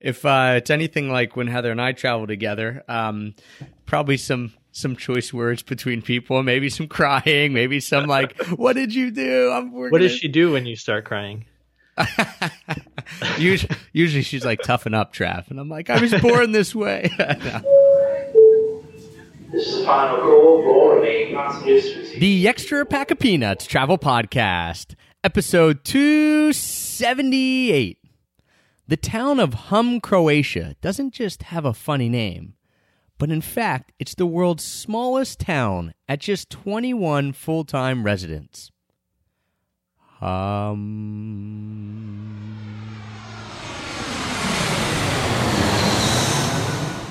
If it's anything like when Heather and I travel together, probably some choice words between people, maybe some crying, maybe some like, what did you do? What does she do when you start crying? Usually she's like, toughen up, Trav. And I'm like, I was born this way. No. This is the final goal. The Extra Pack of Peanuts Travel Podcast, episode 278. The town of Hum, Croatia doesn't just have a funny name, but in fact, it's the world's smallest town at just 21 full-time residents.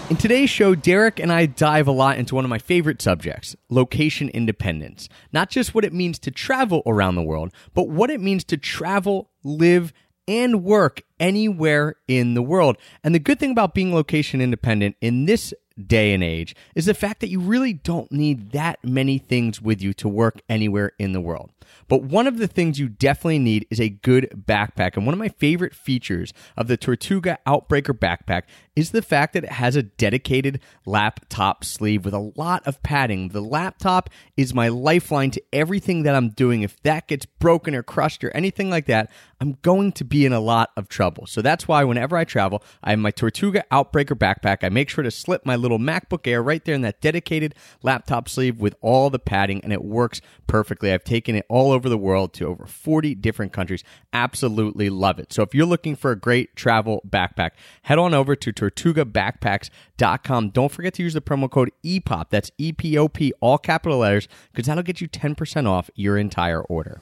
In today's show, Derek and I dive a lot into one of my favorite subjects, location independence. Not just what it means to travel around the world, but what it means to travel, live, and work anywhere in the world. And the good thing about being location independent in this day and age is the fact that you really don't need that many things with you to work anywhere in the world. But one of the things you definitely need is a good backpack. And one of my favorite features of the Tortuga Outbreaker Backpack is the fact that it has a dedicated laptop sleeve with a lot of padding. The laptop is my lifeline to everything that I'm doing. If that gets broken or crushed or anything like that, I'm going to be in a lot of trouble. So that's why whenever I travel, I have my Tortuga Outbreaker Backpack. I make sure to slip my little MacBook Air right there in that dedicated laptop sleeve with all the padding, and it works perfectly. I've taken it all over the world to over 40 different countries. Absolutely love it. So if you're looking for a great travel backpack, head on over to TugaBackpacks.com. Don't forget to use the promo code EPOP, that's E-P-O-P, all capital letters, because that'll get you 10% off your entire order.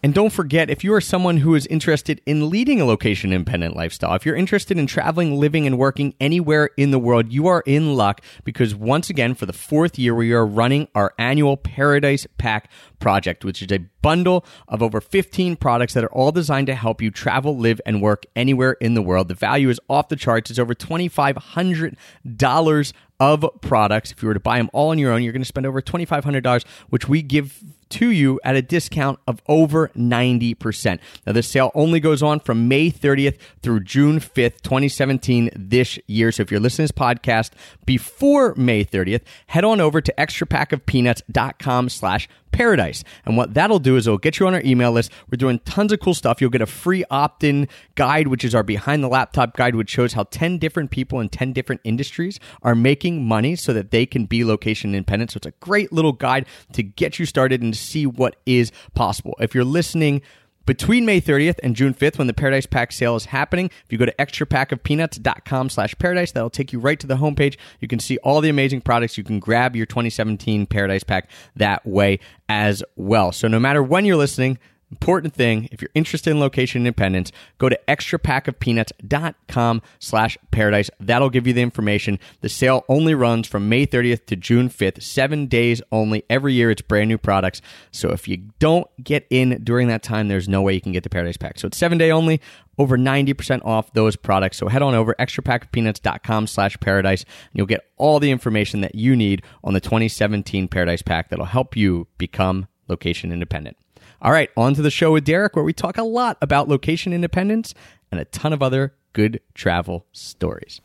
And don't forget, if you are someone who is interested in leading a location-independent lifestyle, if you're interested in traveling, living, and working anywhere in the world, you are in luck because once again, for the fourth year, we are running our annual Paradise Pack project, which is a bundle of over 15 products that are all designed to help you travel, live, and work anywhere in the world. The value is off the charts. It's over $2,500 of products. If you were to buy them all on your own, you're going to spend over $2,500, which we give to you at a discount of over 90%. Now, this sale only goes on from May 30th through June 5th, 2017 this year. So if you're listening to this podcast before May 30th, head on over to extrapackofpeanuts.com/paradise. And what that'll do is it'll get you on our email list. We're doing tons of cool stuff. You'll get a free opt-in guide, which is our behind the laptop guide, which shows how 10 different people in 10 different industries are making money so that they can be location independent. So it's a great little guide to get you started and to see what is possible. If you're listening between May 30th and June 5th, when the Paradise Pack sale is happening, if you go to extrapackofpeanuts.com/paradise, that'll take you right to the homepage. You can see all the amazing products. You can grab your 2017 Paradise Pack that way as well. So no matter when you're listening, important thing, if you're interested in location independence, go to extrapackofpeanuts.com/paradise. That'll give you the information. The sale only runs from May 30th to June 5th, 7 days only. Every year, it's brand new products. So if you don't get in during that time, there's no way you can get the Paradise Pack. So it's 7 day only, over 90% off those products. So head on over, extrapackofpeanuts.com/paradise, and you'll get all the information that you need on the 2017 Paradise Pack that'll help you become location independent. All right, on to the show with Derek, where we talk a lot about location independence and a ton of other good travel stories.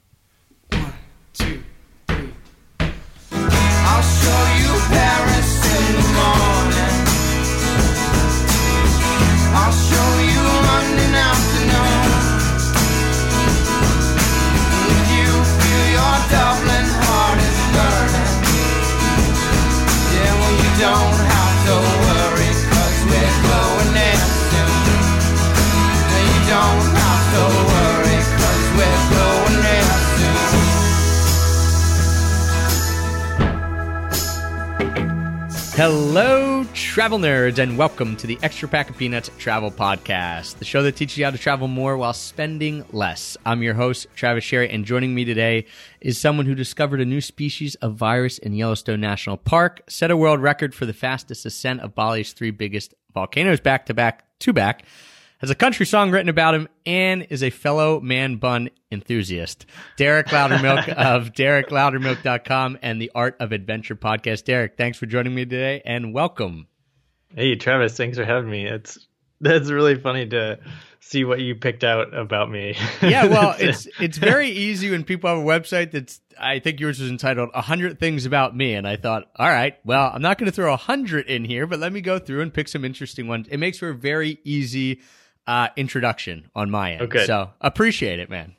1, 2, 3. I'll show you Paris in the morning. I'll show you London afternoon. If you feel your Dublin heart is burning, then well, you don't have to worry. Hello, travel nerds, and welcome to the Extra Pack of Peanuts Travel Podcast, the show that teaches you how to travel more while spending less. I'm your host, Travis Sherry, and joining me today is someone who discovered a new species of virus in Yellowstone National Park, set a world record for the fastest ascent of Bali's three biggest volcanoes back-to-back, has a country song written about him, and is a fellow man bun enthusiast. Derek Loudermilk of DerekLoudermilk.com and The Art of Adventure podcast. Derek, thanks for joining me today, and welcome. Hey, Travis, thanks for having me. That's really funny to see what you picked out about me. Yeah, well, it's very easy when people have a website that's, I think yours was entitled 100 Things About Me. And I thought, all right, well, I'm not going to throw 100 in here, but let me go through and pick some interesting ones. It makes for a very easy introduction on my end. Okay. So appreciate it, man.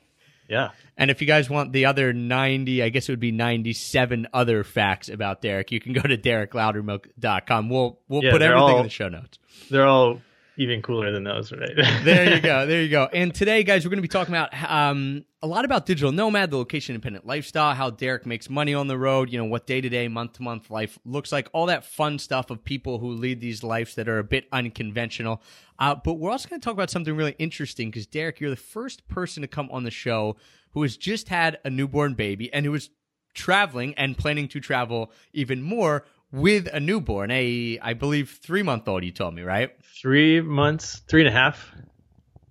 Yeah. And if you guys want the other 90, I guess it would be 97 other facts about Derek, you can go to DerekLoudermilk.com. We'll put everything in the show notes. They're all even cooler than those, right? There you go. And today, guys, we're going to be talking about a lot about digital nomad, the location-independent lifestyle, how Derek makes money on the road, you know, what day-to-day, month-to-month life looks like, all that fun stuff of people who lead these lives that are a bit unconventional. But we're also going to talk about something really interesting because, Derek, you're the first person to come on the show who has just had a newborn baby and who is traveling and planning to travel even more with a newborn, I believe, 3-month-old, you told me, right? 3 months, 3.5.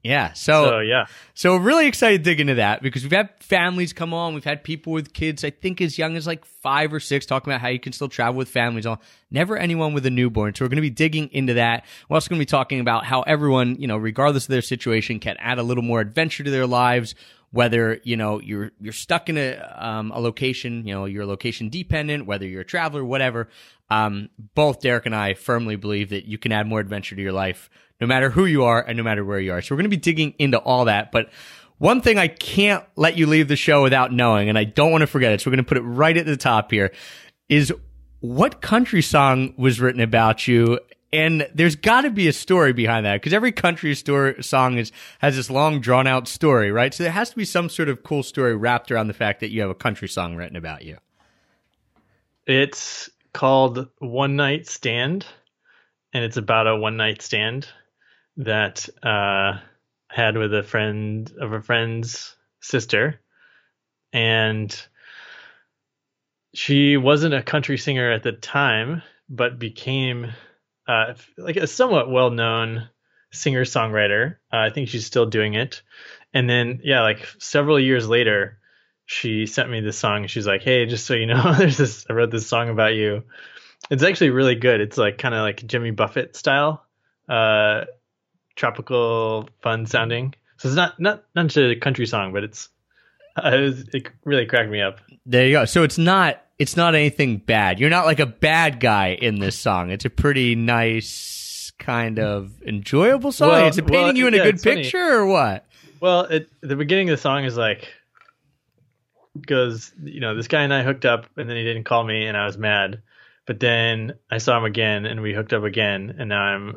Yeah. So really excited to dig into that because we've had families come on. We've had people with kids, I think as young as like 5 or 6, talking about how you can still travel with families on. Never anyone with a newborn. So we're going to be digging into that. We're also going to be talking about how everyone, you know, regardless of their situation, can add a little more adventure to their lives. Whether, you know, you're stuck in a location, you know, you're location dependent, whether you're a traveler, whatever, both Derek and I firmly believe that you can add more adventure to your life, no matter who you are and no matter where you are. So we're going to be digging into all that. But one thing I can't let you leave the show without knowing, and I don't want to forget it, so we're going to put it right at the top here, is what country song was written about you? And there's got to be a story behind that because every country song has this long, drawn-out story, right? So there has to be some sort of cool story wrapped around the fact that you have a country song written about you. It's called One Night Stand, and it's about a one-night stand that I had with a friend of a friend's sister. And she wasn't a country singer at the time, but became... like a somewhat well-known singer-songwriter. I think she's still doing it. And then, like several years later, she sent me this song. She's like, "Hey, just so you know, I wrote this song about you. It's actually really good. It's like kind of like Jimmy Buffett style, tropical, fun sounding. So it's not just a country song, but it really cracked me up." There you go. So it's not anything bad. You're not like a bad guy in this song. It's a pretty nice, kind of enjoyable song. Well, it's painting you in a good picture, funny. Or what? Well, the beginning of the song is like, goes, you know, this guy and I hooked up, and then he didn't call me, and I was mad. But then I saw him again, and we hooked up again, and now I'm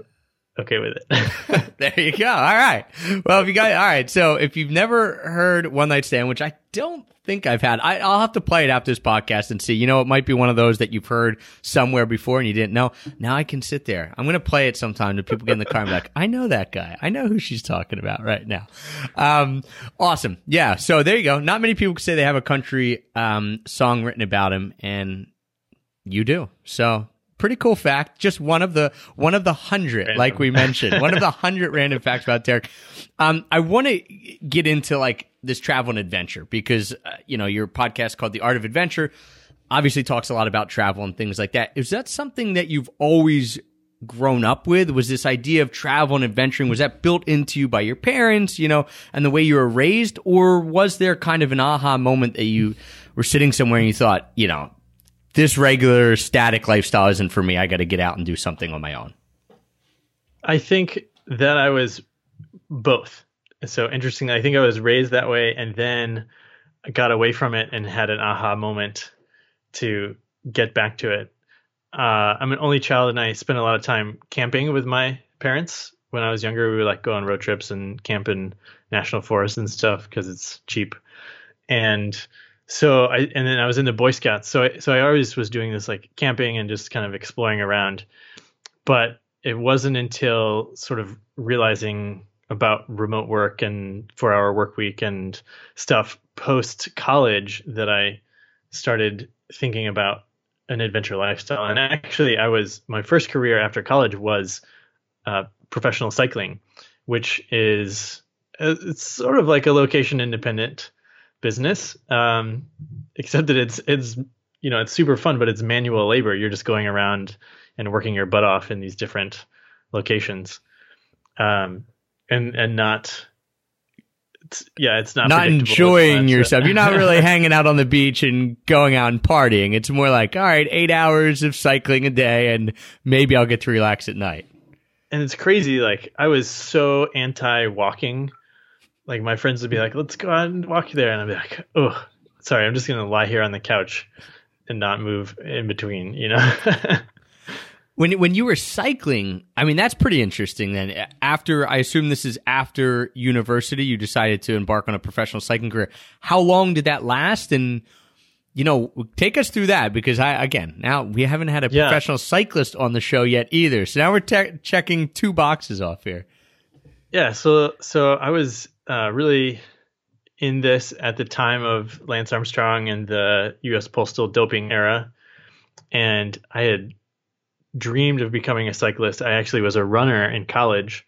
okay with it. There you go. All right. Well, so if you've never heard One Night Stand, which I don't think I've had, I'll have to play it after this podcast and see, you know, it might be one of those that you've heard somewhere before and you didn't know. Now I can sit there. I'm going to play it sometime to people get in the car and be like, I know that guy. I know who she's talking about right now. Awesome. Yeah. So there you go. Not many people can say they have a country, song written about him, and you do. So pretty cool fact. Just one of the 100, random. Like we mentioned, one of the 100 random facts about Derek. I want to get into like this travel and adventure because, you know, your podcast called The Art of Adventure obviously talks a lot about travel and things like that. Is that something that you've always grown up with? Was this idea of travel and adventuring, was that built into you by your parents, you know, and the way you were raised? Or was there kind of an aha moment that you were sitting somewhere and you thought, you know, this regular static lifestyle isn't for me. I got to get out and do something on my own. I think that I was both. So interestingly, I think I was raised that way and then got away from it and had an aha moment to get back to it. I'm an only child, and I spent a lot of time camping with my parents. When I was younger, we would like go on road trips and camp in national forests and stuff because it's cheap. And then I was in the Boy Scouts. So I always was doing this like camping and just kind of exploring around, but it wasn't until sort of realizing about remote work and 4-hour work week and stuff post college that I started thinking about an adventure lifestyle. And actually my first career after college was professional cycling, which is, it's sort of like a location independent business, except that it's you know, it's super fun, but it's manual labor. You're just going around and working your butt off in these different locations. and not. It's not enjoying yourself. You're not really hanging out on the beach and going out and partying. It's more like, all right, 8 hours of cycling a day, and maybe I'll get to relax at night. And it's crazy. Like, I was so anti-walking. Like, my friends would be like, let's go out and walk there. And I'd be like, oh, sorry, I'm just going to lie here on the couch and not move in between, you know? When you were cycling, I mean, that's pretty interesting then. After, I assume this is after university, you decided to embark on a professional cycling career. How long did that last? And, you know, take us through that, because now we haven't had a professional cyclist on the show yet either. So now we're checking two boxes off here. Yeah. So I was really in this at the time of Lance Armstrong and the U.S. postal doping era. And I had dreamed of becoming a cyclist. I actually was a runner in college,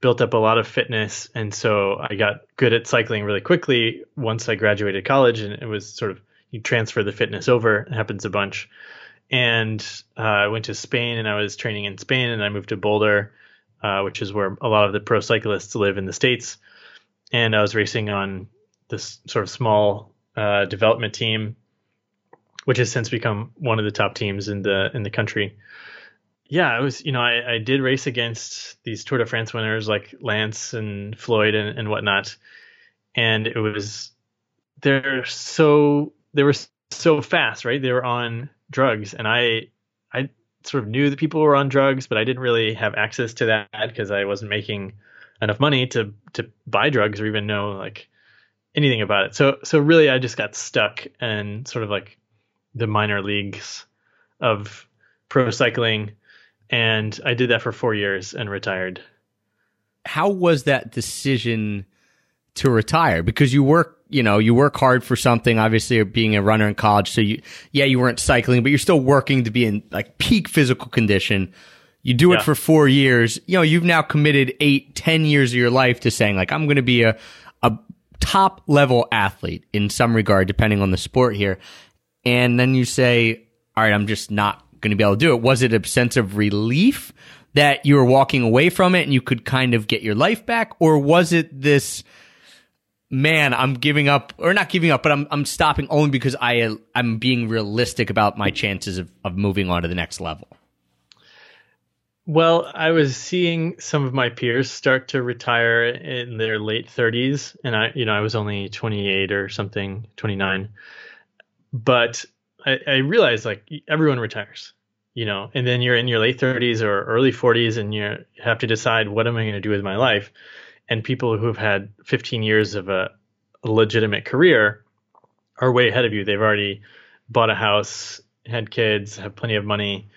built up a lot of fitness. And so I got good at cycling really quickly once I graduated college, and it was sort of, you transfer the fitness over, it happens a bunch. And I went to Spain and I was training in Spain, and I moved to Boulder, which is where a lot of the pro cyclists live in the States. And I was racing on this sort of small development team, which has since become one of the top teams in the country. Yeah, it was, I did race against these Tour de France winners like Lance and Floyd and whatnot. And it was, they were so fast, right? They were on drugs. And I sort of knew that people were on drugs, but I didn't really have access to that because I wasn't making enough money to buy drugs or even know like anything about it. So really I just got stuck in sort of like the minor leagues of pro cycling. And I did that for 4 years and retired. How was that decision to retire? Because you work hard for something, obviously being a runner in college. So you weren't cycling, but you're still working to be in like peak physical condition. You do it for 4 years. You've now committed 8-10 years of your life to saying like, I'm going to be a top level athlete in some regard, depending on the sport here. And then you say, all right, I'm just not going to be able to do it. Was it a sense of relief that you were walking away from it and you could kind of get your life back? Or was it this, man, I'm giving up, or not giving up, but I'm stopping only because I'm being realistic about my chances of moving on to the next level? Well, I was seeing some of my peers start to retire in their late 30s, and I was only 28 or something, 29. But I realized like everyone retires, and then you're in your late 30s or early 40s and you have to decide, what am I going to do with my life? And people who've had 15 years of a legitimate career are way ahead of you. They've already bought a house, had kids, have plenty of money.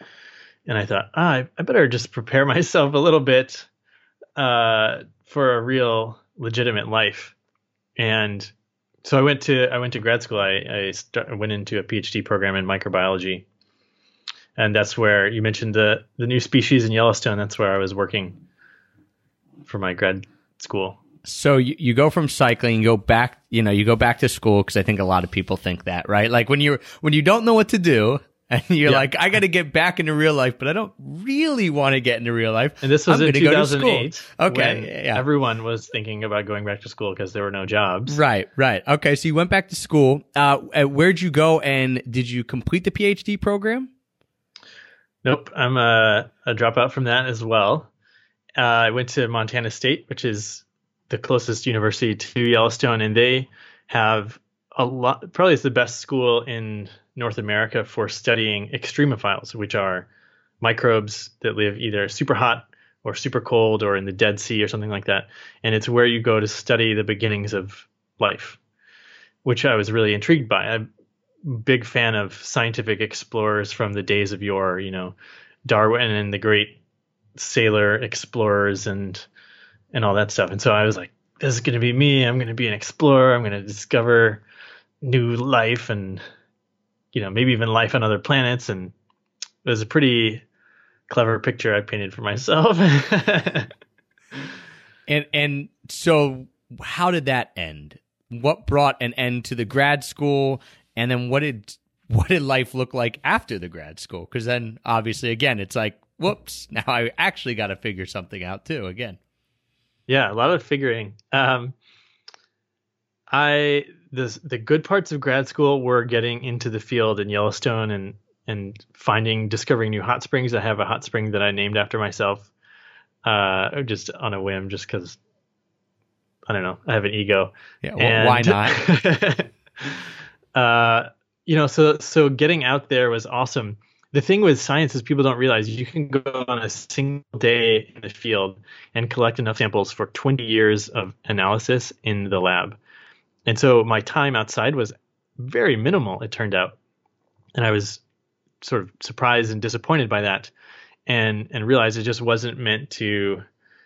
And I thought, I better just prepare myself a little bit for a real legitimate life. And so I went to grad school. I went into a PhD program in microbiology, and that's where you mentioned the new species in Yellowstone. That's where I was working for my grad school. So you go from cycling, you go back to school, because I think a lot of people think that, right? Like when you don't know what to do, and you're like, I got to get back into real life, but I don't really want to get into real life. And this was in 2008. Okay, everyone was thinking about going back to school because there were no jobs. Right. Okay, so you went back to school. Where'd you go, and did you complete the PhD program? Nope, I'm a dropout from that as well. I went to Montana State, which is the closest university to Yellowstone, and they have a lot. Probably it's the best school in North America for studying extremophiles, which are microbes that live either super hot or super cold or in the Dead Sea or something like that. And it's where you go to study the beginnings of life, which I was really intrigued by. I'm a big fan of scientific explorers from the days of yore, Darwin and the great sailor explorers and all that stuff. And so I was like, this is going to be me. I'm going to be an explorer. I'm going to discover new life and maybe even life on other planets. And it was a pretty clever picture I painted for myself. And so how did that end? What brought an end to the grad school? And then what did life look like after the grad school? Because then obviously, again, it's like, whoops, now I actually got to figure something out too again. Yeah, a lot of figuring. The good parts of grad school were getting into the field in Yellowstone and discovering new hot springs. I have a hot spring that I named after myself, just on a whim, just because, I don't know, I have an ego. Yeah, why not? So getting out there was awesome. The thing with science is people don't realize you can go on a single day in the field and collect enough samples for 20 years of analysis in the lab. And so my time outside was very minimal, it turned out. And I was sort of surprised and disappointed by that, and realized it just wasn't meant to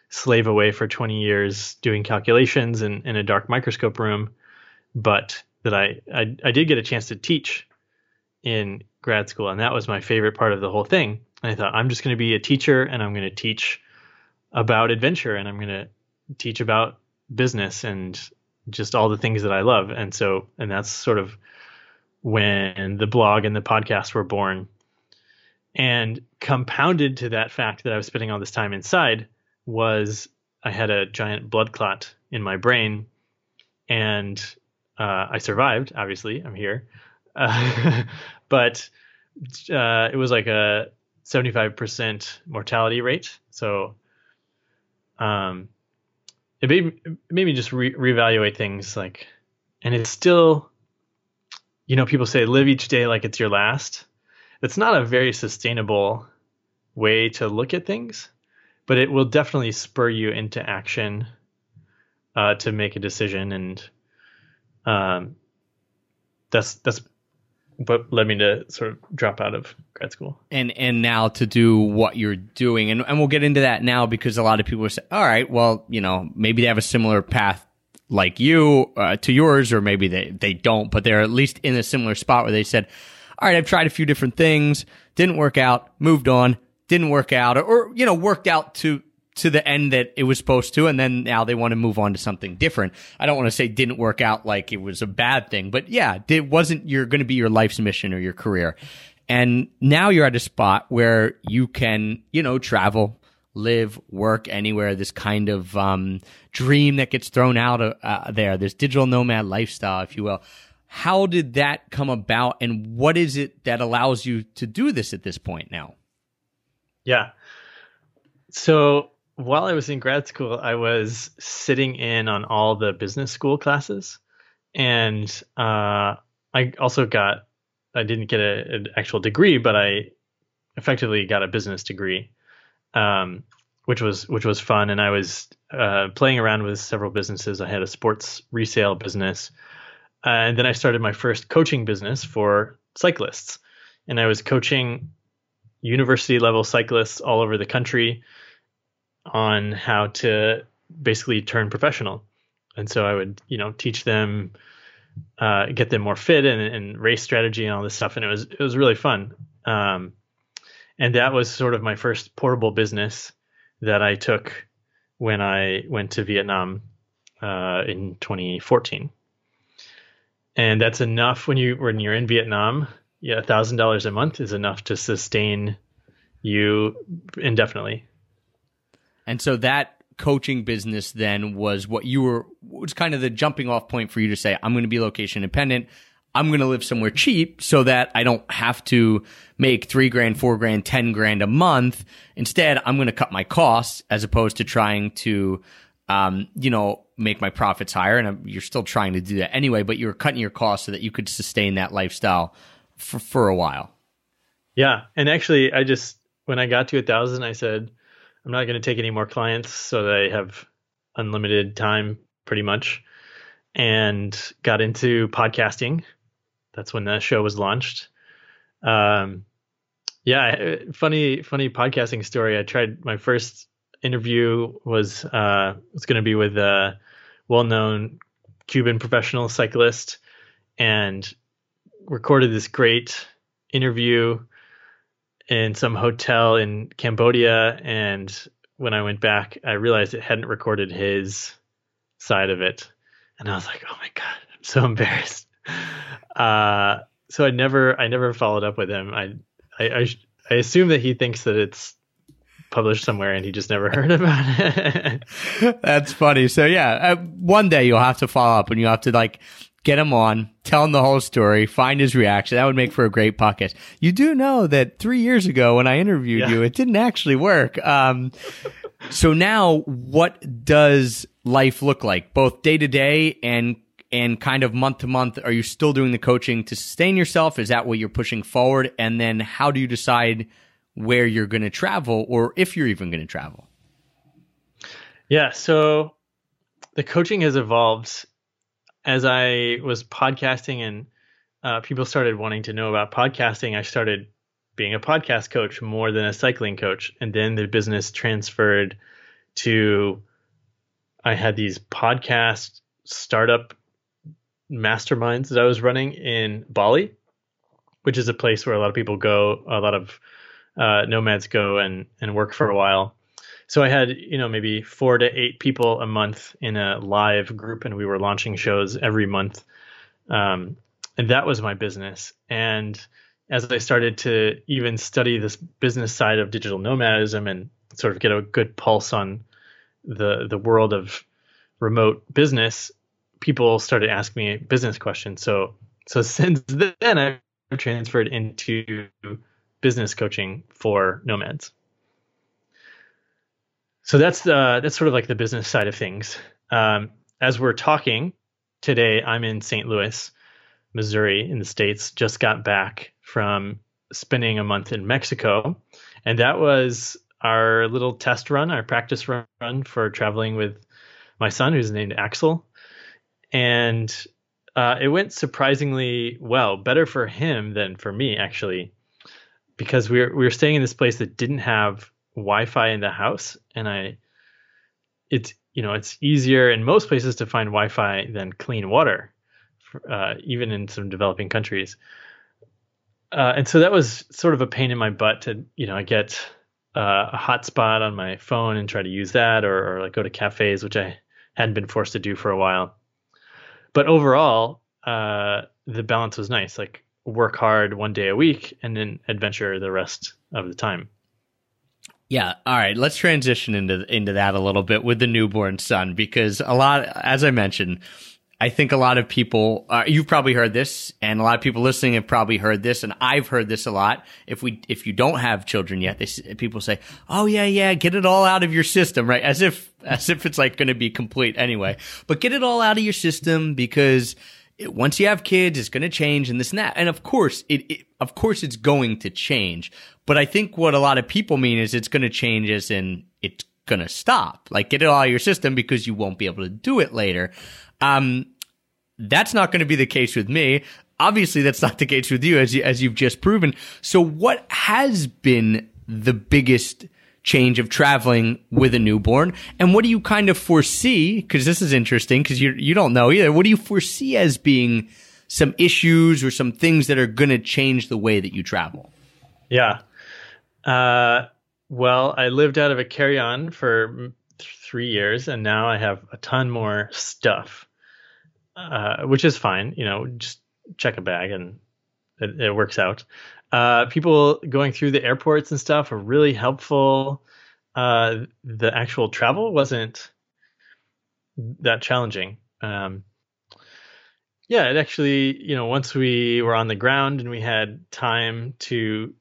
slave away for 20 years doing calculations in a dark microscope room, but that I did get a chance to teach in grad school. And that was my favorite part of the whole thing. And I thought, I'm just going to be a teacher, and I'm going to teach about adventure, and I'm going to teach about business and just all the things that I love. And so, and that's sort of when the blog and the podcast were born. And compounded to that fact that I was spending all this time inside was I had a giant blood clot in my brain, and I survived. Obviously, I'm here. But it was like a 75% mortality rate. So it made me just reevaluate things, like, and it's still, people say live each day like it's your last. It's not a very sustainable way to look at things, but it will definitely spur you into action to make a decision. And that's what led me to sort of drop out of grad school. And now to do what you're doing. And we'll get into that now, because a lot of people say, all right, well, maybe they have a similar path like you to yours, or maybe they don't, but they're at least in a similar spot where they said, all right, I've tried a few different things, didn't work out, moved on, didn't work out, or worked out to the end that it was supposed to, and then now they want to move on to something different. I don't want to say didn't work out like it was a bad thing, but yeah, it wasn't going to be your life's mission or your career. And now you're at a spot where you can, travel, live, work anywhere, this kind of dream that gets thrown out there, this digital nomad lifestyle, if you will. How did that come about, and what is it that allows you to do this at this point now? Yeah. So while I was in grad school, I was sitting in on all the business school classes, and I didn't get an actual degree, but I effectively got a business degree, which was fun. And I was playing around with several businesses. I had a sports resale business. And then I started my first coaching business for cyclists, and I was coaching university level cyclists all over the country on how to basically turn professional. And so I would, teach them, get them more fit and race strategy and all this stuff. And it was really fun. And that was sort of my first portable business that I took when I went to Vietnam, in 2014. And that's enough when you're in Vietnam. Yeah, $1,000 a month is enough to sustain you indefinitely. And so that coaching business then was was kind of the jumping off point for you to say, I'm going to be location independent. I'm going to live somewhere cheap so that I don't have to make $3,000, $4,000, $10,000 a month. Instead, I'm going to cut my costs as opposed to trying to, make my profits higher. And you're still trying to do that anyway, but you're cutting your costs so that you could sustain that lifestyle for a while. Yeah. And actually, when I got to 1,000, I said, I'm not going to take any more clients, so that I have unlimited time pretty much, and got into podcasting. That's when the show was launched. Yeah. Funny podcasting story. I tried my first interview was going to be with a well-known Cuban professional cyclist, and recorded this great interview in some hotel in Cambodia. And when I went back, I realized it hadn't recorded his side of it. And I was like, oh my God, I'm so embarrassed. So I never followed up with him. I assume that he thinks that it's published somewhere and he just never heard about it. That's funny. So yeah, one day you'll have to follow up and you'll have to like get him on, tell him the whole story, find his reaction. That would make for a great podcast. You do know that 3 years ago when I interviewed you, it didn't actually work. So now what does life look like, both day to day and kind of month to month? Are you still doing the coaching to sustain yourself? Is that what you're pushing forward? And then how do you decide where you're going to travel or if you're even going to travel? Yeah. So the coaching has evolved as I was podcasting and people started wanting to know about podcasting. I started being a podcast coach more than a cycling coach. And then the business transferred to, I had these podcast startup masterminds that I was running in Bali, which is a place where a lot of people go, a lot of nomads go and work for a while. So I had, you know, maybe 4 to 8 people a month in a live group, and we were launching shows every month. And that was my business. And as I started to even study this business side of digital nomadism and sort of get a good pulse on the world of remote business, people started asking me business questions. So since then, I've transferred into business coaching for nomads. So that's sort of like the business side of things. As we're talking today, I'm in St. Louis, Missouri, in the States. Just got back from spending a month in Mexico, and that was our little test run, our practice run for traveling with my son, who's named Axel. And it went surprisingly well, better for him than for me, actually, because we were staying in this place that didn't have Wi-Fi in the house. And it's easier in most places to find Wi-Fi than clean water, even in some developing countries. And so that was sort of a pain in my butt to, I get a hotspot on my phone and try to use that or like go to cafes, which I hadn't been forced to do for a while. But overall, the balance was nice, like work hard one day a week and then adventure the rest of the time. Yeah. All right. Let's transition into that a little bit with the newborn son, because a lot, as I mentioned, I think a lot of people, you've probably heard this, and a lot of people listening have probably heard this, and I've heard this a lot. If you don't have children yet, people say, "Oh yeah, get it all out of your system," right? As if it's like going to be complete anyway. But get it all out of your system, because once you have kids, it's going to change and this and that. And of course it's going to change. But I think what a lot of people mean is it's going to change as in it's going to stop. Like, get it all out of your system because you won't be able to do it later. That's not going to be the case with me. Obviously, that's not the case with you, as you've just proven. So what has been the biggest change of traveling with a newborn? And what do you kind of foresee? Because this is interesting, because you don't know either. What do you foresee as being some issues or some things that are going to change the way that you travel? Yeah. Well, I lived out of a carry-on for 3 years, and now I have a ton more stuff. Which is fine, just check a bag and it works out. People going through the airports and stuff are really helpful. The actual travel wasn't that challenging. It actually, once we were on the ground and we had time to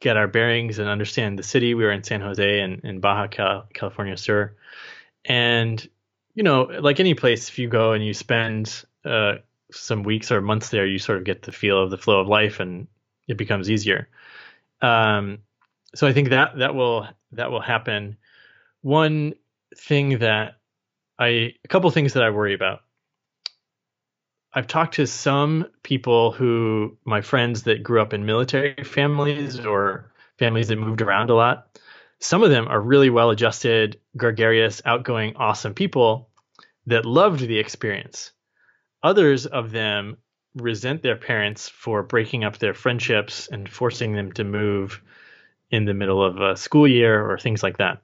get our bearings and understand the city, we were in San Jose and in Baja California Sur. And like any place, if you go and you spend some weeks or months there, you sort of get the feel of the flow of life, and it becomes easier. So I think that will happen. One thing a couple things that I worry about. I've talked to some people my friends that grew up in military families or families that moved around a lot. Some of them are really well-adjusted, gregarious, outgoing, awesome people that loved the experience. Others of them resent their parents for breaking up their friendships and forcing them to move in the middle of a school year or things like that.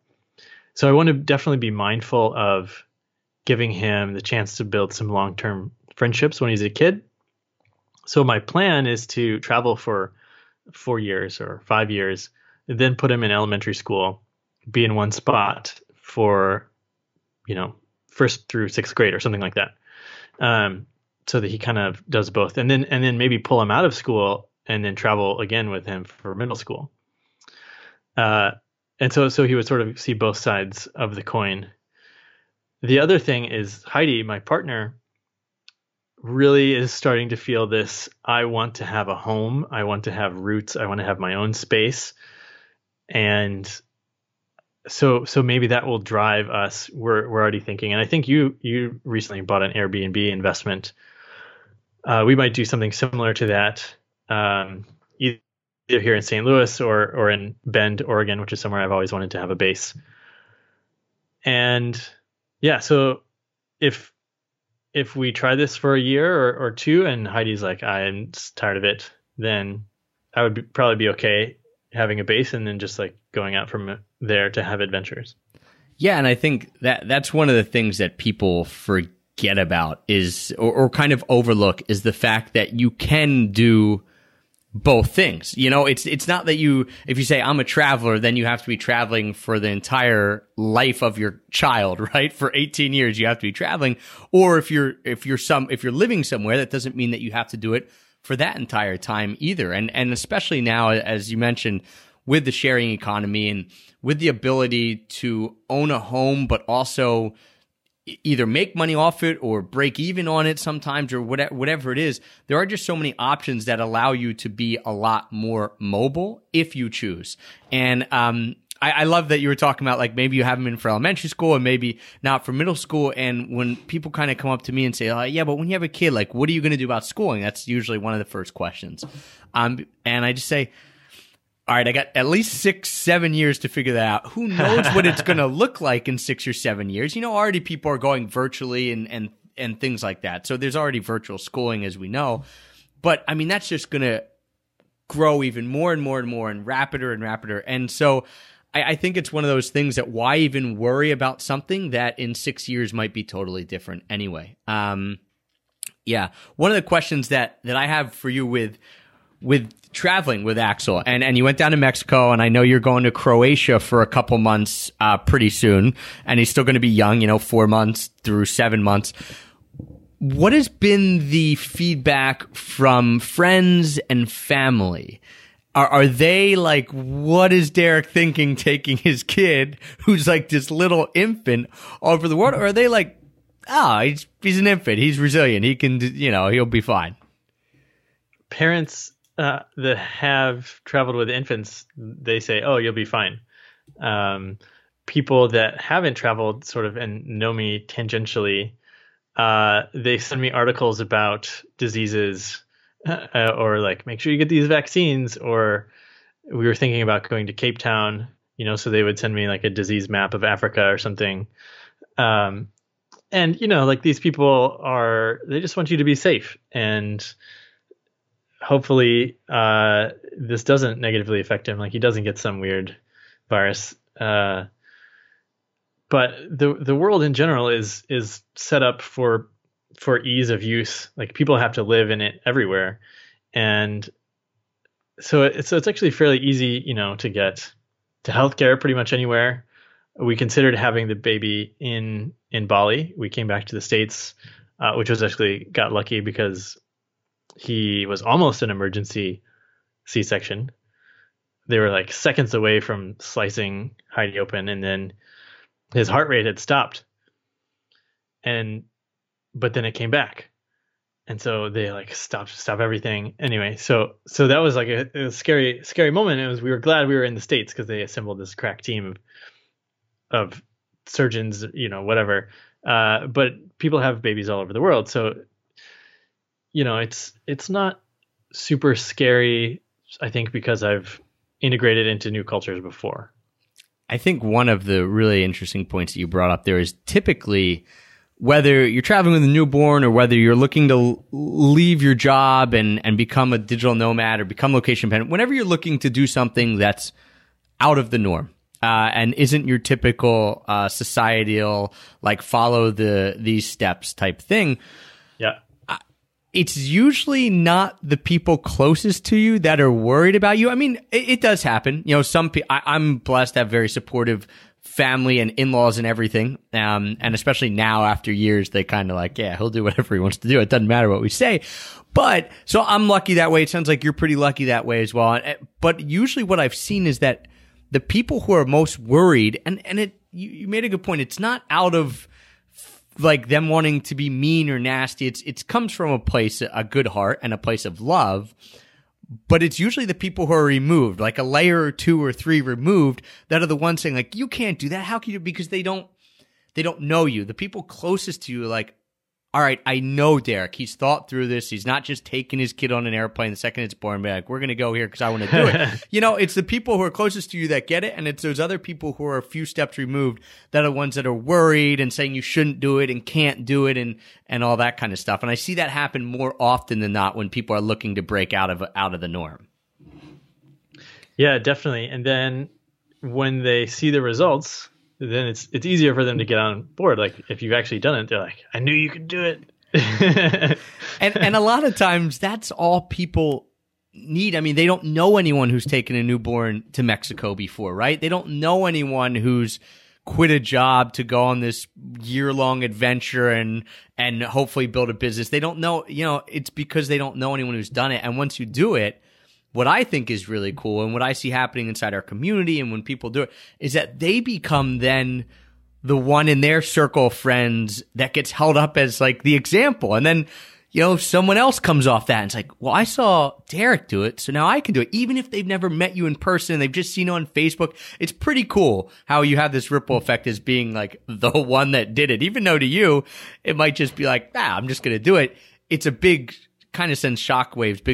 So I want to definitely be mindful of giving him the chance to build some long-term friendships when he's a kid. So my plan is to travel for 4 years or 5 years, then put him in elementary school be in one spot for, you know, first through sixth grade or something like that. So that he kind of does both, and then maybe pull him out of school and then travel again with him for middle school. And so he would sort of see both sides of the coin. The other thing is Heidi, my partner, really is starting to feel this. I want to have a home. I want to have roots. I want to have my own space. And so maybe that will drive us. We're already thinking. And I think you recently bought an Airbnb investment. We might do something similar to that. Either here in St. Louis or in Bend, Oregon, which is somewhere I've always wanted to have a base. And yeah, so if we try this for a year or two and Heidi's like, I'm tired of it, then I would probably be okay having a base and then just like going out from there to have adventures. Yeah. And I think that's one of the things that people forget about or kind of overlook is the fact that you can do both things. You know, it's not that if you say I'm a traveler, then you have to be traveling for the entire life of your child, right? For 18 years, you have to be traveling. Or if you're living somewhere, that doesn't mean that you have to do it for that entire time either. And especially now, as you mentioned, with the sharing economy and with the ability to own a home, but also either make money off it or break even on it sometimes or whatever it is, there are just so many options that allow you to be a lot more mobile if you choose. And I love that you were talking about like maybe you have them in for elementary school and maybe not for middle school. And when people kind of come up to me and say, oh, yeah, but when you have a kid, like what are you going to do about schooling? That's usually one of the first questions. And I just say, all right, I got at least 6-7 years to figure that out. Who knows what it's going to look like in 6 or 7 years? You know, already people are going virtually and things like that. So there's already virtual schooling, as we know. But, I mean, that's just going to grow even more and more and more and rapider and rapider. And so I think it's one of those things that why even worry about something that in 6 years might be totally different anyway. Yeah. One of the questions that I have for you with traveling with Axel and you went down to Mexico and I know you're going to Croatia for a couple months pretty soon and he's still going to be young, you know, 4 months through 7 months. What has been the feedback from friends and family? Are they like, what is Derek thinking taking his kid who's like this little infant over the world? Or are they like, he's an infant. He's resilient. He can, you know, he'll be fine. Parents that have traveled with infants, they say, oh, you'll be fine. People that haven't traveled sort of and know me tangentially, they send me articles about diseases or like, make sure you get these vaccines. Or we were thinking about going to Cape Town, you know, so they would send me like a disease map of Africa or something. And, you know, like these people they just want you to be safe. And hopefully this doesn't negatively affect him. Like he doesn't get some weird virus. But the world in general is set up for ease of use. Like people have to live in it everywhere. And so it's actually fairly easy, you know, to get to healthcare pretty much anywhere. We considered having the baby in Bali. We came back to the States, which was actually got lucky because he was almost an emergency C-section. They were like seconds away from slicing Heidi open, and then his heart rate had stopped. But then it came back, and so they like stop everything anyway. So that was like a scary moment. We were glad we were in the States because they assembled this crack team of surgeons, you know, whatever. But people have babies all over the world, so. You know, it's not super scary, I think, because I've integrated into new cultures before. I think one of the really interesting points that you brought up there is typically whether you're traveling with a newborn or whether you're looking to leave your job and become a digital nomad or become location dependent, whenever you're looking to do something that's out of the norm. And isn't your typical societal, like follow these steps type thing. Yeah. it's usually not the people closest to you that are worried about you. I mean, it does happen. You know, some people, I'm blessed to have very supportive family and in-laws and everything. And especially now after years, they kind of like, yeah, he'll do whatever he wants to do. It doesn't matter what we say. But so I'm lucky that way. It sounds like you're pretty lucky that way as well. But usually what I've seen is that the people who are most worried, you made a good point. It's not out of like them wanting to be mean or nasty. It's comes from a good heart and a place of love. But it's usually the people who are removed, like a layer or two or three removed, that are the ones saying like, you can't do that. How can you? Because they don't know you. The people closest to you are like, all right, I know Derek. He's thought through this. He's not just taking his kid on an airplane the second it's born, be like, we're going to go here because I want to do it. You know, it's the people who are closest to you that get it, and it's those other people who are a few steps removed that are ones that are worried and saying you shouldn't do it and can't do it and all that kind of stuff. And I see that happen more often than not when people are looking to break out of the norm. Yeah, definitely. And then when they see the results, then it's easier for them to get on board. Like if you've actually done it, they're like, I knew you could do it. and a lot of times that's all people need. I mean, they don't know anyone who's taken a newborn to Mexico before, right? They don't know anyone who's quit a job to go on this year-long adventure and hopefully build a business. They don't know, you know, it's because they don't know anyone who's done it. And once you do it, what I think is really cool and what I see happening inside our community and when people do it is that they become then the one in their circle of friends that gets held up as like the example. And then, you know, someone else comes off that and it's like, well, I saw Derek do it, so now I can do it. Even if they've never met you in person, they've just seen on Facebook. It's pretty cool how you have this ripple effect as being like the one that did it. Even though to you, it might just be like, ah, I'm just going to do it. It's a big kind of sends big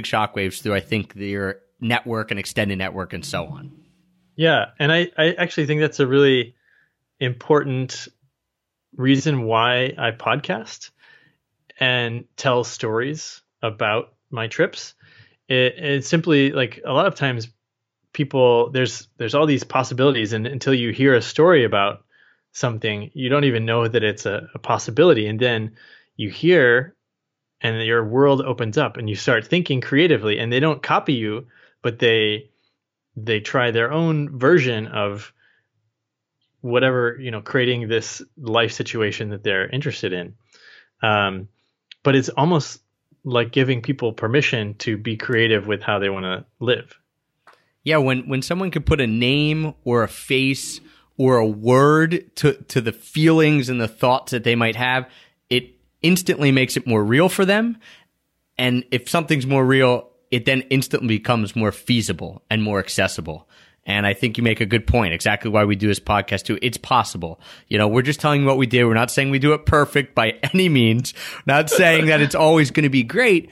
shockwaves through, I think, their network and extended network and so on. Yeah. And I actually think that's a really important reason why I podcast and tell stories about my trips. It's simply like a lot of times people, there's all these possibilities. And until you hear a story about something, you don't even know that it's a possibility. And then you hear, and your world opens up and you start thinking creatively, and they don't copy you, but they try their own version of whatever, you know, creating this life situation that they're interested in. But it's almost like giving people permission to be creative with how they want to live. Yeah. When someone could put a name or a face or a word to the feelings and the thoughts that they might have, it instantly makes it more real for them. And if something's more real, it then instantly becomes more feasible and more accessible. And I think you make a good point, exactly why we do this podcast too. It's possible. You know, we're just telling you what we did. We're not saying we do it perfect by any means, not saying that it's always going to be great,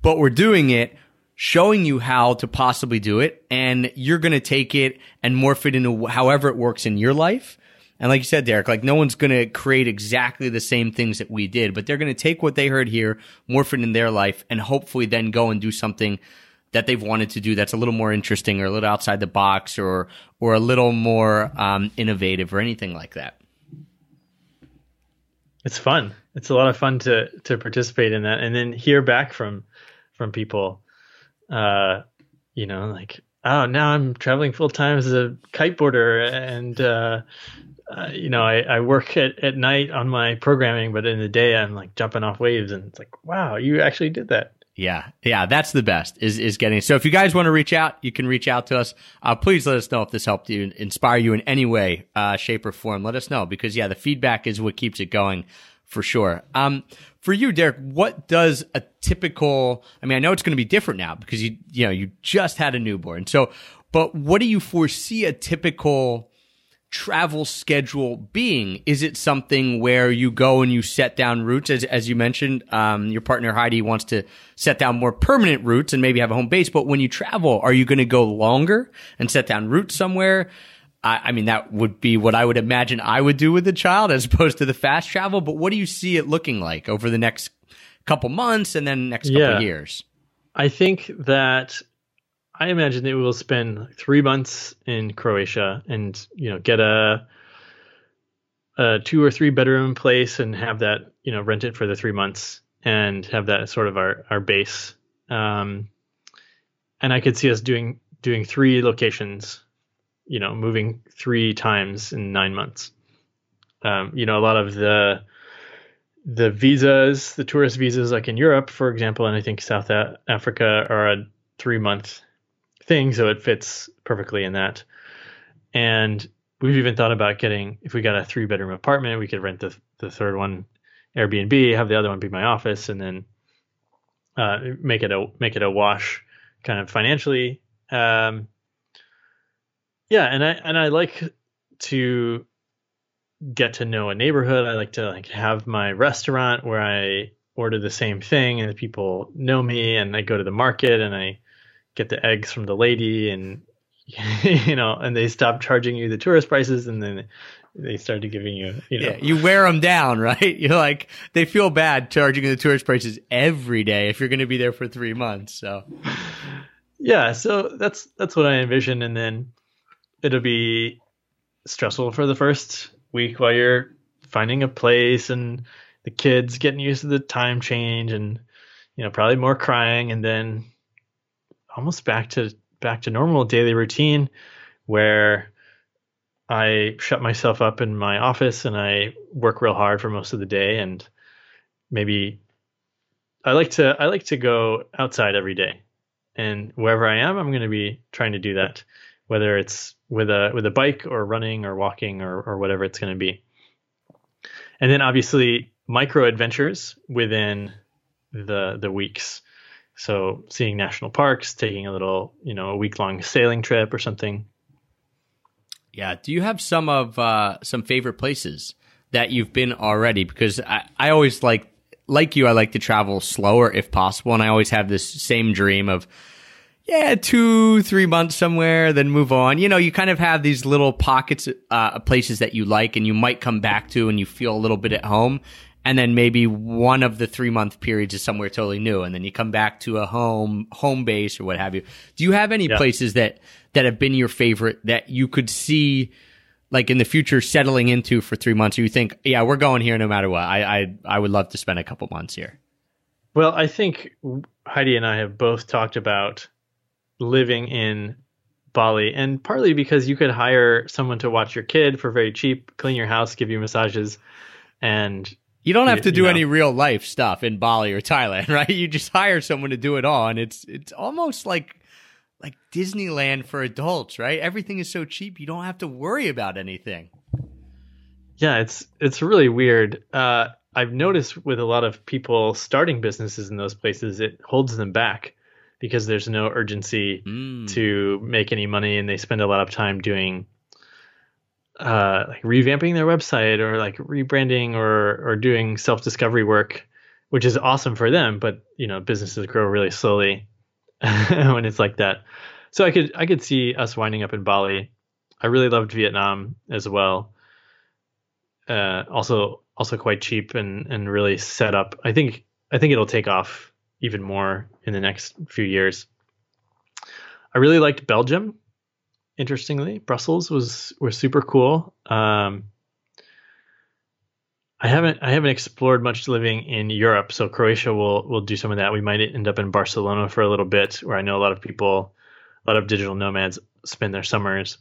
but we're doing it, showing you how to possibly do it. And you're going to take it and morph it into however it works in your life. And like you said, Derek, like no one's going to create exactly the same things that we did, but they're going to take what they heard here, morph it in their life, and hopefully then go and do something that they've wanted to do that's a little more interesting or a little outside the box or a little more innovative or anything like that. It's fun. It's a lot of fun to participate in that and then hear back from people, you know, like, oh, now I'm traveling full time as a kiteboarder and, you know, I work at night on my programming, but in the day I'm like jumping off waves and it's like, wow, you actually did that. Yeah. Yeah. That's the best is getting. So if you guys want to reach out, you can reach out to us. Please let us know if this helped you, inspire you in any way, shape or form. Let us know because yeah, the feedback is what keeps it going for sure. For you, Derek, what does a typical, I mean, I know it's going to be different now because you just had a newborn. So, but what do you foresee a typical travel schedule being? Is it something where you go and you set down routes? As you mentioned, your partner Heidi wants to set down more permanent routes and maybe have a home base. But when you travel, are you going to go longer and set down routes somewhere? I mean, that would be what I would imagine I would do with the child as opposed to the fast travel. But what do you see it looking like over the next couple months and then next couple of years? I think that I imagine that we will spend 3 months in Croatia and, you know, get a 2 or 3 bedroom place and have that, you know, rent it for the 3 months and have that as sort of our base. And I could see us doing 3 locations, you know, moving 3 times in 9 months. You know, a lot of the visas, the tourist visas, like in Europe, for example, and I think South Africa, are a 3-month thing. So it fits perfectly in that. And we've even thought about getting, if we got a 3-bedroom apartment, we could rent the third one Airbnb, have the other one be my office, and then make it a wash kind of financially. And I like to get to know a neighborhood. I like to have my restaurant where I order the same thing and the people know me, and I go to the market and I get the eggs from the lady, and you know, and they stop charging you the tourist prices, and then they started giving you, you know, you wear them down, right? You're like, they feel bad charging the tourist prices every day if you're going to be there for 3 months. So yeah, so that's what I envision. And then it'll be stressful for the first week while you're finding a place and the kids getting used to the time change, and, you know, probably more crying, and then almost back to normal daily routine where I shut myself up in my office and I work real hard for most of the day. And maybe I like to go outside every day, and wherever I am, I'm going to be trying to do that, whether it's with a bike or running or walking or whatever it's going to be. And then obviously micro adventures within the weeks. So seeing national parks, taking a little, you know, a week-long sailing trip or something. Yeah. Do you have some favorite places that you've been already? Because I always like you, I like to travel slower if possible. And I always have this same dream of, 2-3 months somewhere, then move on. You know, you kind of have these little pockets of places that you like and you might come back to and you feel a little bit at home. And then maybe one of the 3-month periods is somewhere totally new. And then you come back to a home base or what have you. Do you have any places that have been your favorite that you could see like in the future settling into for 3 months? Or you think, yeah, we're going here no matter what. I would love to spend a couple months here. Well, I think Heidi and I have both talked about living in Bali, and partly because you could hire someone to watch your kid for very cheap, clean your house, give you massages, and you don't have to do any real life stuff in Bali or Thailand, right? You just hire someone to do it all, and it's almost like Disneyland for adults, right? Everything is so cheap, you don't have to worry about anything. Yeah, it's really weird. I've noticed with a lot of people starting businesses in those places, it holds them back because there's no urgency to make any money, and they spend a lot of time doing like revamping their website or like rebranding or doing self-discovery work, which is awesome for them. But, you know, businesses grow really slowly when it's like that. So I could see us winding up in Bali. I really loved Vietnam as well. Also quite cheap and really set up. I think it'll take off even more in the next few years. I really liked Belgium. Interestingly, Brussels were super cool. I haven't explored much living in Europe, so Croatia will do some of that. We might end up in Barcelona for a little bit, where I know a lot of digital nomads spend their summers.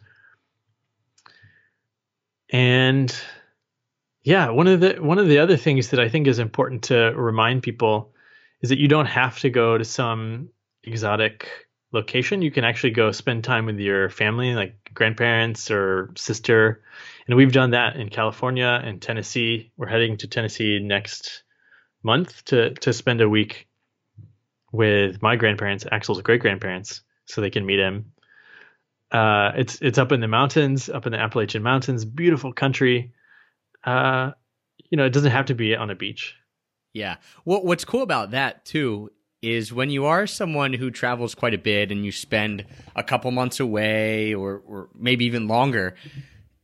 And yeah, one of the other things that I think is important to remind people is that you don't have to go to some exotic location. You can actually go spend time with your family, like grandparents or sister, and we've done that in California and Tennessee. We're heading to Tennessee next month to spend a week with my grandparents, Axel's great grandparents, so they can meet him. It's up in the mountains, up in the Appalachian Mountains, beautiful country. You know, it doesn't have to be on a beach. Yeah. Well, what's cool about that too is when you are someone who travels quite a bit and you spend a couple months away or maybe even longer,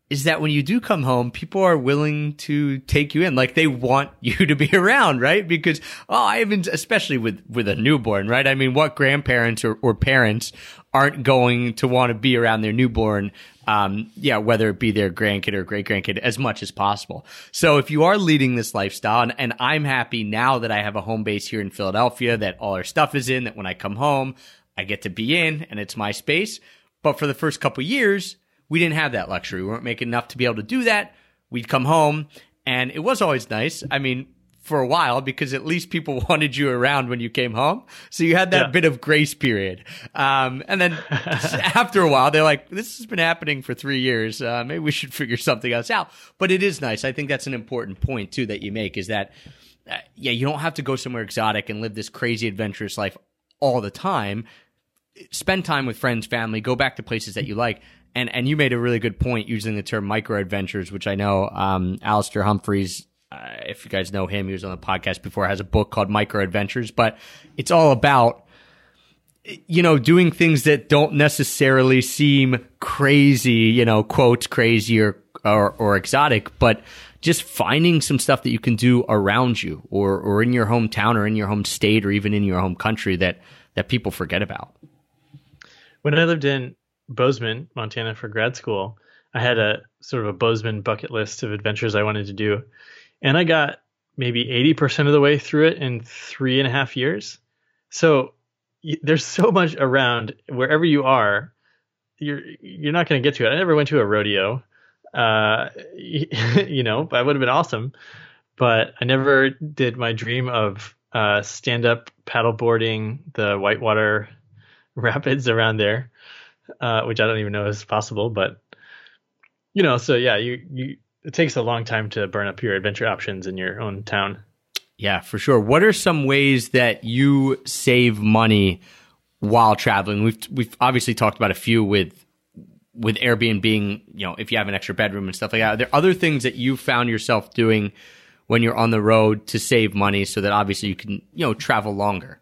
is that when you do come home, people are willing to take you in. Like, they want you to be around, right? Because, especially with a newborn, right? I mean, what grandparents or parents aren't going to want to be around their newborn, whether it be their grandkid or great-grandkid, as much as possible. So if you are leading this lifestyle, and I'm happy now that I have a home base here in Philadelphia, that all our stuff is in, that when I come home, I get to be in, and it's my space. But for the first couple of years, we didn't have that luxury. We weren't making enough to be able to do that. We'd come home, and it was always nice. I mean, for a while, because at least people wanted you around when you came home. So you had that bit of grace period. And then after a while, they're like, this has been happening for 3 years. Maybe we should figure something else out. But it is nice. I think that's an important point, too, that you make, is that, you don't have to go somewhere exotic and live this crazy adventurous life all the time. Spend time with friends, family, go back to places that you like. And you made a really good point using the term micro-adventures, which I know Alistair Humphreys, if you guys know him, he was on the podcast before, has a book called Micro-Adventures. But it's all about, doing things that don't necessarily seem crazy, quotes crazy or exotic, but just finding some stuff that you can do around you or in your hometown or in your home state or even in your home country that people forget about. When I lived in Bozeman, Montana for grad school, I had a sort of a Bozeman bucket list of adventures I wanted to do. And I got maybe 80% of the way through it in 3.5 years. So there's so much around wherever you are, you're not going to get to it. I never went to a rodeo. That would have been awesome, but I never did my dream of stand up paddleboarding the whitewater rapids around there. Which I don't even know is possible, but it takes a long time to burn up your adventure options in your own town. Yeah, for sure. What are some ways that you save money while traveling? We've obviously talked about a few with Airbnb being, if you have an extra bedroom and stuff like that. Are there other things that you found yourself doing when you're on the road to save money so that obviously you can, travel longer?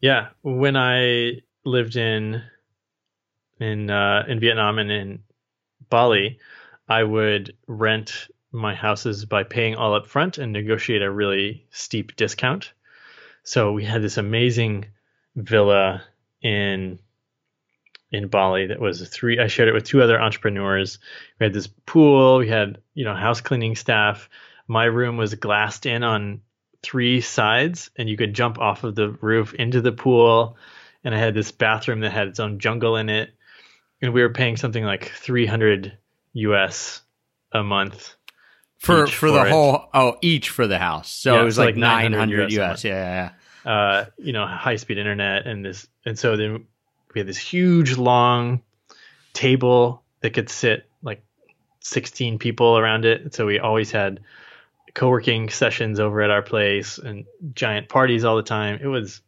Yeah, when I lived in Vietnam and in Bali, I would rent my houses by paying all up front and negotiate a really steep discount. So we had this amazing villa in Bali that was I shared it with 2 other entrepreneurs. We had this pool, we had, house cleaning staff. My room was glassed in on 3 sides and you could jump off of the roof into the pool. And I had this bathroom that had its own jungle in it. And we were paying something like $300 US a month for the whole. Oh, each for the house. So it was like $900 US. Yeah. High speed internet and this. And so then we had this huge long table that could sit like 16 people around it. So we always had co-working sessions over at our place and giant parties all the time. It was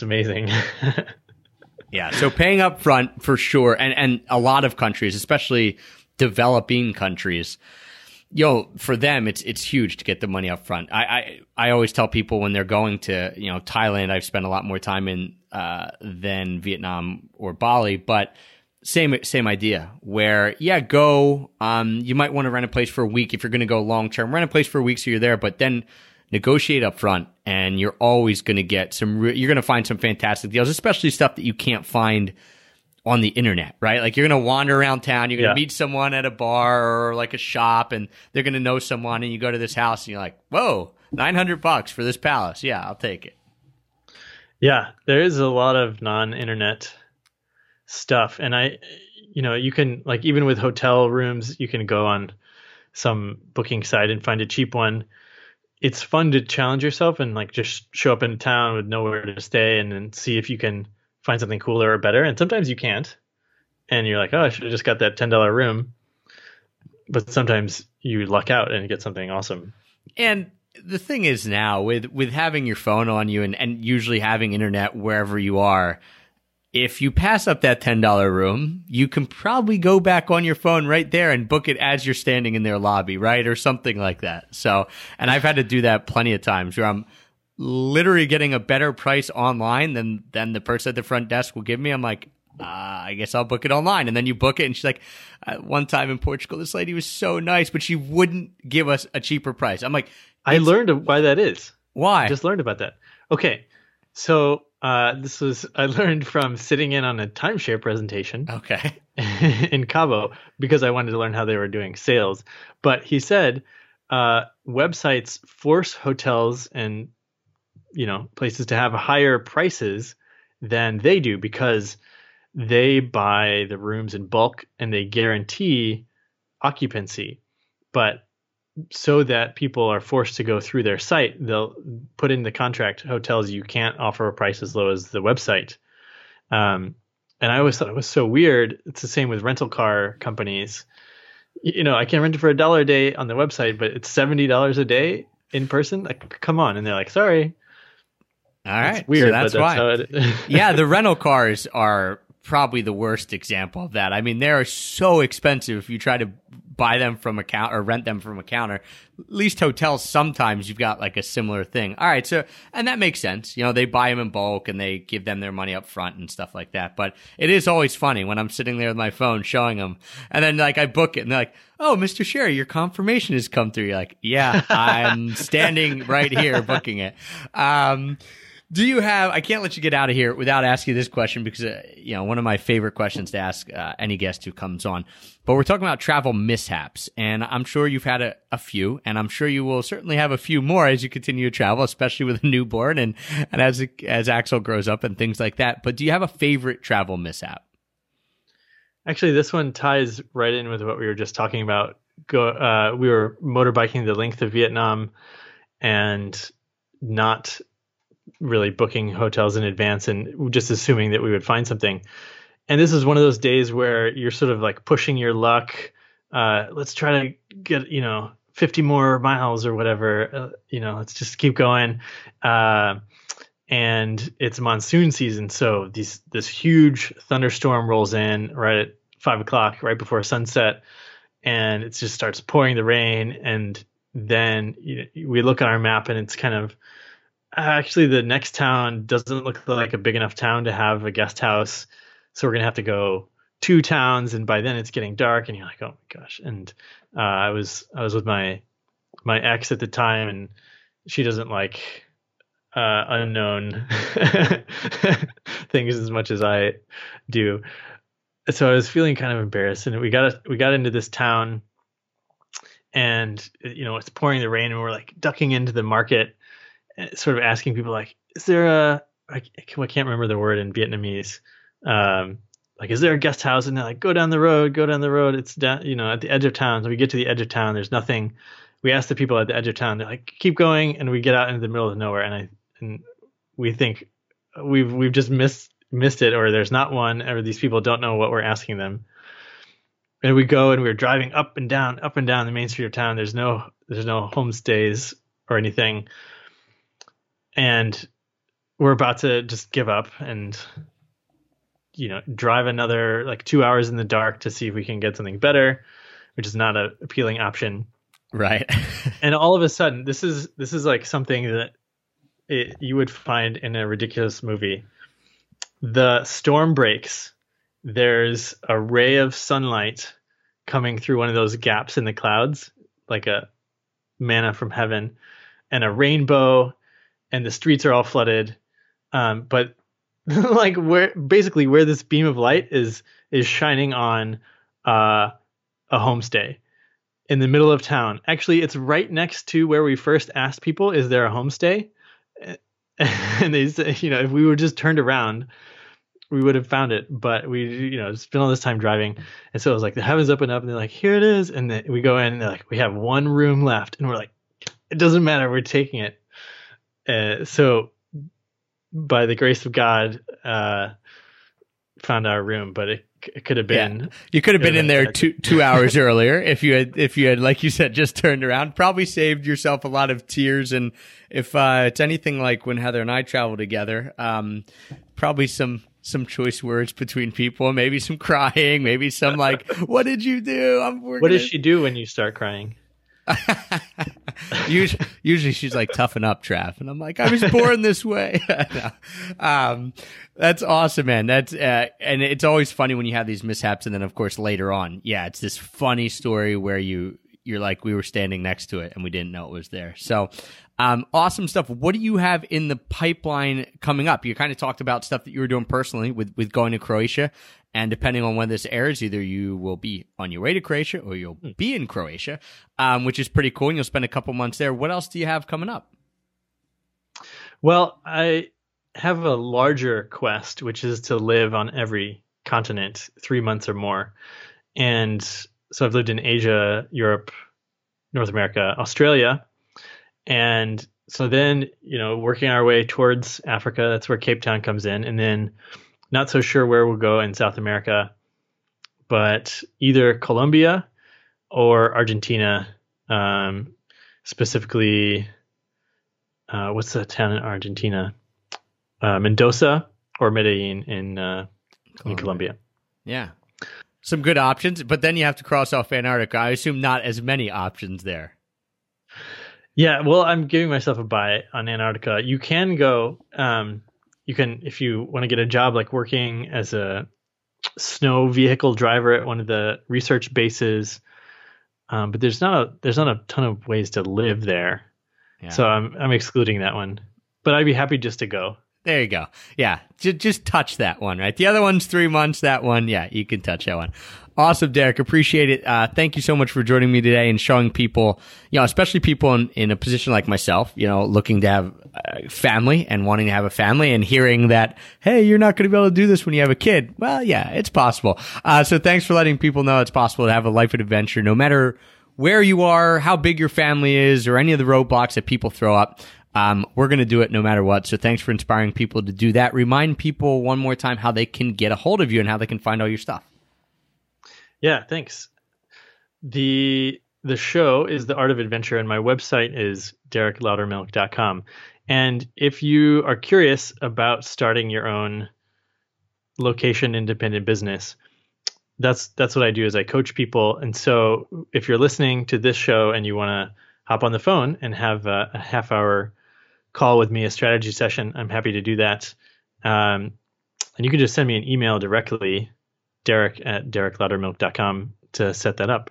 amazing. Yeah. So paying up front for sure. And a lot of countries, especially developing countries, for them, it's huge to get the money up front. I always tell people when they're going to, Thailand, I've spent a lot more time in, than Vietnam or Bali, but same idea where, go, you might want to rent a place for a week. If you're going to go long-term, rent a place for a week. So you're there, but then negotiate up front, and you're always going to get you're going to find some fantastic deals, especially stuff that you can't find on the internet, right? Like you're going to wander around town, you're going to meet someone at a bar or like a shop, and they're going to know someone, and you go to this house, and you're like, whoa, $900 for this palace. Yeah, I'll take it. Yeah, there is a lot of non-internet stuff, and you can, like, even with hotel rooms, you can go on some booking site and find a cheap one. It's fun to challenge yourself and like just show up in town with nowhere to stay and then see if you can find something cooler or better. And sometimes you can't, and you're like, oh, I should have just got that $10 room. But sometimes you luck out and get something awesome. And the thing is now with having your phone on you and usually having internet wherever you are, if you pass up that $10 room, you can probably go back on your phone right there and book it as you're standing in their lobby, right? Or something like that. So, and I've had to do that plenty of times where I'm literally getting a better price online than the person at the front desk will give me. I'm like, I guess I'll book it online. And then you book it. And she's like, one time in Portugal, this lady was so nice, but she wouldn't give us a cheaper price. I'm like, I learned why that is. Why? I just learned about that. Okay. So this was, I learned from sitting in on a timeshare presentation. Okay. In Cabo, because I wanted to learn how they were doing sales. But he said, websites force hotels and, you know, places to have higher prices than they do because they buy the rooms in bulk and they guarantee occupancy. But so that people are forced to go through their site, they'll put in the contract, hotels, you can't offer a price as low as the website. And I always thought it was so weird. It's the same with rental car companies. You know, I can rent it for $1 a day on the website, but it's $70 a day in person. Like, come on. And they're like, sorry. All right. That's weird. So that's why. Yeah. The rental cars are probably the worst example of that. I mean, they are so expensive if you try to buy them from a counter or rent them from a counter. At least hotels, sometimes you've got like a similar thing. All right. So, and that makes sense. You know, they buy them in bulk and they give them their money up front and stuff like that. But it is always funny when I'm sitting there with my phone showing them and then like I book it and they're like, oh, Mr. Sherry, your confirmation has come through. You're like, yeah, I'm standing right here booking it. Do you have, I can't let you get out of here without asking you this question because, you know, one of my favorite questions to ask any guest who comes on, but we're talking about travel mishaps, and I'm sure you've had a few, and I'm sure you will certainly have a few more as you continue to travel, especially with a newborn and as Axel grows up and things like that. But do you have a favorite travel mishap? Actually, this one ties right in with what we were just talking about. We were motorbiking the length of Vietnam and not really booking hotels in advance and just assuming that we would find something. And this is one of those days where you're sort of like pushing your luck. Let's try to get, you know, 50 more miles or whatever, you know, let's just keep going. And it's monsoon season. So this huge thunderstorm rolls in right at 5 o'clock, right before sunset. And it just starts pouring the rain. And then we look at our map and it's kind of, actually, the next town doesn't look like a big enough town to have a guest house. So we're going to have to go 2 towns. And by then it's getting dark and you're like, oh my gosh. And I was with my ex at the time, and she doesn't like unknown things as much as I do. So I was feeling kind of embarrassed. And we got into this town and, you know, it's pouring the rain and we're like ducking into the market, sort of asking people like, is there a, I can't remember the word in Vietnamese. Like, is there a guest house? And they're like, go down the road. It's down, you know, at the edge of town. So we get to the edge of town. There's nothing. We ask the people at the edge of town. They're like, keep going. And we get out into the middle of nowhere. And we think we've just missed it, or there's not one, or these people don't know what we're asking them. And we go and we're driving up and down the main street of town. There's no homestays or anything. And we're about to just give up and, you know, drive another like 2 hours in the dark to see if we can get something better, which is not an appealing option. Right. And all of a sudden, this is like something that you would find in a ridiculous movie. The storm breaks. There's a ray of sunlight coming through one of those gaps in the clouds, like a manna from heaven, and a rainbow. And the streets are all flooded. But like where this beam of light is shining on a homestay in the middle of town. Actually, it's right next to where we first asked people, is there a homestay? And they say, you know, if we were just turned around, we would have found it. But we, you know, spent all this time driving. And so it was like, the heavens opened up and they're like, here it is. And then we go in and they're like, we have one room left. And we're like, it doesn't matter. We're taking it. So by the grace of God, found our room, but it could have been, you could have been in there two hours earlier. If you had, like you said, just turned around, probably saved yourself a lot of tears. And if, it's anything like when Heather and I travel together, probably some choice words between people, maybe some crying, maybe some like, what did you do? What does she do when you start crying? Usually she's like, toughen up, Trav. And I'm like, I was born this way. That's awesome, man. That's, and it's always funny when you have these mishaps. And then of course, later on, yeah, it's this funny story where you're like, we were standing next to it and we didn't know it was there. So, awesome stuff. What do you have in the pipeline coming up? You kind of talked about stuff that you were doing personally with going to Croatia. And depending on when this airs, either you will be on your way to Croatia or you'll be in Croatia, which is pretty cool. And you'll spend a couple months there. What else do you have coming up? Well, I have a larger quest, which is to live on every continent 3 months or more. And so I've lived in Asia, Europe, North America, Australia. And so then, you know, working our way towards Africa, that's where Cape Town comes in. And then not so sure where we'll go in South America, but either Colombia or Argentina, specifically, what's the town in Argentina? Mendoza or Medellin in Colombia. Yeah. Some good options, but then you have to cross off Antarctica. I assume not as many options there. Yeah, well, I'm giving myself a buy on Antarctica. You can go, you can, if you want to get a job like working as a snow vehicle driver at one of the research bases, but there's not a ton of ways to live there. Yeah. So I'm excluding that one, but I'd be happy just to go. There you go. Yeah. Just touch that one, right? The other one's 3 months. That one, yeah, you can touch that one. Awesome, Derek. Appreciate it. Thank you so much for joining me today and showing people, you know, especially people in a position like myself, you know, looking to have a family and wanting to have a family and hearing that, hey, you're not going to be able to do this when you have a kid. Well, yeah, it's possible. So thanks for letting people know it's possible to have a life of adventure, no matter where you are, how big your family is, or any of the roadblocks that people throw up. We're going to do it no matter what. So thanks for inspiring people to do that. Remind people one more time how they can get a hold of you and how they can find all your stuff. Yeah, thanks. The show is The Art of Adventure, and my website is DerekLoudermilk.com. And if you are curious about starting your own location-independent business, that's what I do is I coach people. And so if you're listening to this show and you want to hop on the phone and have a half-hour call with me, a strategy session, I'm happy to do that. And you can just send me an email directly, Derek@DerekLoudermilk.com, to set that up.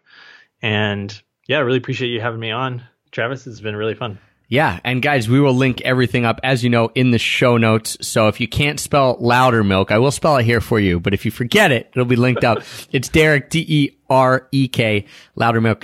And yeah, I really appreciate you having me on, Travis. It's been really fun. Yeah. And guys, we will link everything up, as you know, in the show notes. So if you can't spell Loudermilk, I will spell it here for you. But if you forget it, it'll be linked up. It's Derek, DEREK, Loudermilk,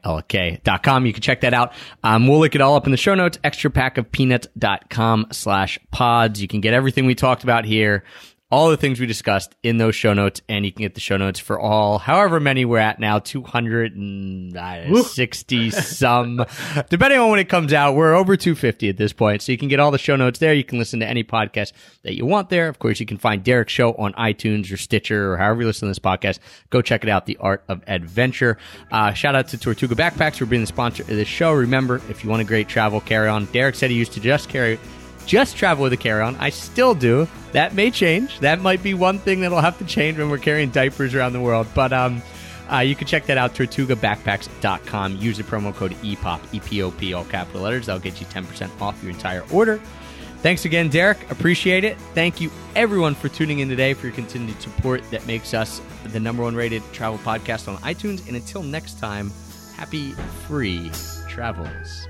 LOUDERMILK.com. You can check that out. We'll link it all up in the show notes, extrapackofpeanuts.com/pods. You can get everything we talked about here, all the things we discussed in those show notes, and you can get the show notes for all, however many we're at now, 260 some, depending on when it comes out. We're over 250 at this point. So you can get all the show notes there. You can listen to any podcast that you want there. Of course, you can find Derek's show on iTunes or Stitcher or however you listen to this podcast. Go check it out, The Art of Adventure. Shout out to Tortuga Backpacks for being the sponsor of this show. Remember, if you want a great travel carry-on, Derek said he used to just travel with a carry-on. I still do. That may change. That might be one thing that'll have to change when we're carrying diapers around the world. But you can check that out, TugaBackpacks.com. Use the promo code EPOP, EPOP, all capital letters. That'll get you 10% off your entire order. Thanks again, Derek. Appreciate it. Thank you, everyone, for tuning in today, for your continued support that makes us the #1 rated travel podcast on iTunes. And until next time, happy free travels.